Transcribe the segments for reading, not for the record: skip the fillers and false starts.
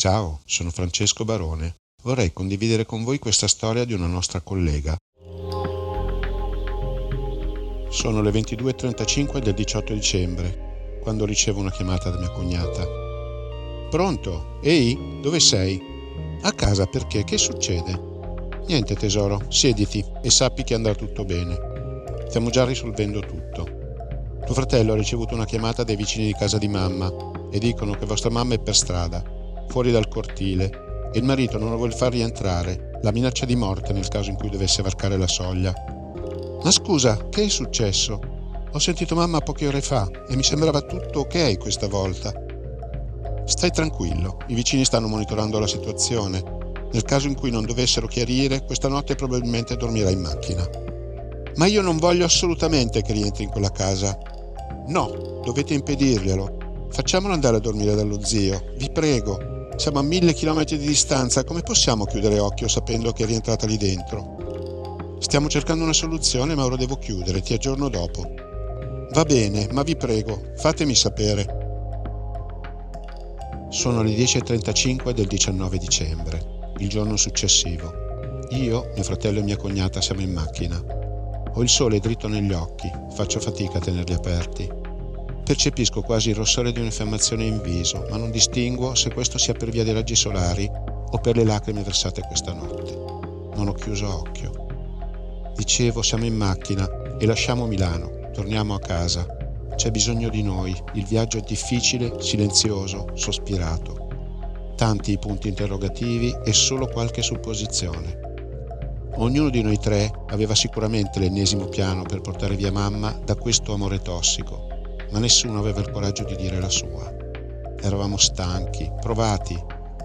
Ciao, sono Francesco Barone. Vorrei condividere con voi questa storia di una nostra collega. Sono le 22:35 del 18 dicembre, quando ricevo una chiamata da mia cognata. Pronto? Ehi, dove sei? A casa perché? Che succede? Niente tesoro, siediti e sappi che andrà tutto bene. Stiamo già risolvendo tutto. Tuo fratello ha ricevuto una chiamata dai vicini di casa di mamma e dicono che vostra mamma è per strada, fuori dal cortile, e il marito non la vuol far rientrare, la minaccia di morte nel caso in cui dovesse varcare la soglia. Ma scusa, che è successo? Ho sentito mamma poche ore fa e mi sembrava tutto ok questa volta. Stai tranquillo, i vicini stanno monitorando la situazione. Nel caso in cui non dovessero chiarire, questa notte probabilmente dormirà in macchina. Ma io non voglio assolutamente che rientri in quella casa. No, dovete impedirglielo. Facciamolo andare a dormire dallo zio, vi prego. Siamo a 1000 chilometri di distanza, come possiamo chiudere occhio sapendo che è rientrata lì dentro? Stiamo cercando una soluzione, ma ora devo chiudere, ti aggiorno dopo. Va bene, ma vi prego, fatemi sapere. Sono le 10:35 del 19 dicembre. Il giorno successivo. Io, mio fratello e mia cognata siamo in macchina. Ho il sole dritto negli occhi, faccio fatica a tenerli aperti. Percepisco quasi il rossore di un'infiammazione in viso, ma non distingo se questo sia per via dei raggi solari o per le lacrime versate questa notte. Non ho chiuso occhio. Dicevo, siamo in macchina e lasciamo Milano, torniamo a casa. C'è bisogno di noi, il viaggio è difficile, silenzioso, sospirato. Tanti i punti interrogativi e solo qualche supposizione. Ognuno di noi tre aveva sicuramente l'ennesimo piano per portare via mamma da questo amore tossico, ma nessuno aveva il coraggio di dire la sua. Eravamo stanchi, provati.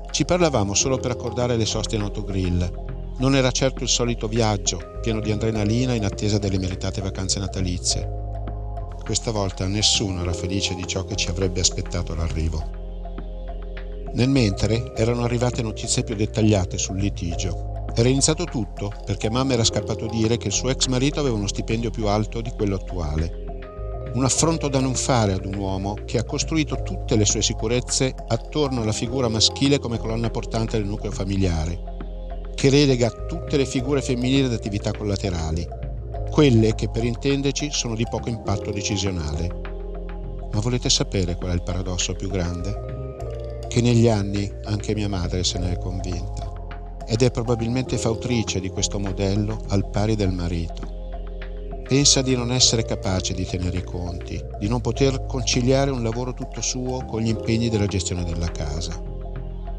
Ci parlavamo solo per accordare le soste in autogrill. Non era certo il solito viaggio, pieno di adrenalina in attesa delle meritate vacanze natalizie. Questa volta nessuno era felice di ciò che ci avrebbe aspettato all'arrivo. Nel mentre erano arrivate notizie più dettagliate sul litigio. Era iniziato tutto perché mamma era scappato a dire che il suo ex marito aveva uno stipendio più alto di quello attuale. Un affronto da non fare ad un uomo che ha costruito tutte le sue sicurezze attorno alla figura maschile come colonna portante del nucleo familiare, che relega tutte le figure femminili ad attività collaterali, quelle che per intenderci sono di poco impatto decisionale. Ma volete sapere qual è il paradosso più grande? Che negli anni anche mia madre se ne è convinta ed è probabilmente fautrice di questo modello al pari del marito. Pensa di non essere capace di tenere i conti, di non poter conciliare un lavoro tutto suo con gli impegni della gestione della casa.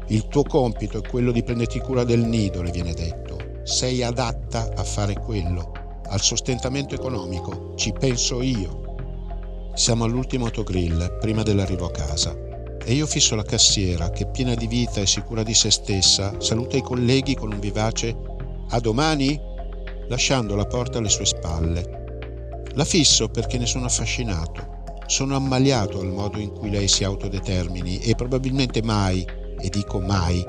Il tuo compito è quello di prenderti cura del nido, le viene detto. Sei adatta a fare quello. Al sostentamento economico ci penso io. Siamo all'ultimo autogrill prima dell'arrivo a casa. E io fisso la cassiera che, piena di vita e sicura di se stessa, saluta i colleghi con un vivace «A domani!», lasciando la porta alle sue spalle. La fisso perché ne sono affascinato. Sono ammaliato al modo in cui lei si autodetermini e probabilmente mai, e dico mai,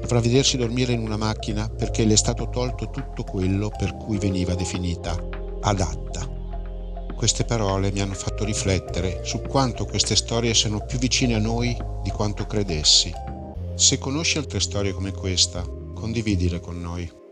dovrà vedersi dormire in una macchina perché le è stato tolto tutto quello per cui veniva definita «adatta». Queste parole mi hanno fatto riflettere su quanto queste storie siano più vicine a noi di quanto credessi. Se conosci altre storie come questa, condividile con noi.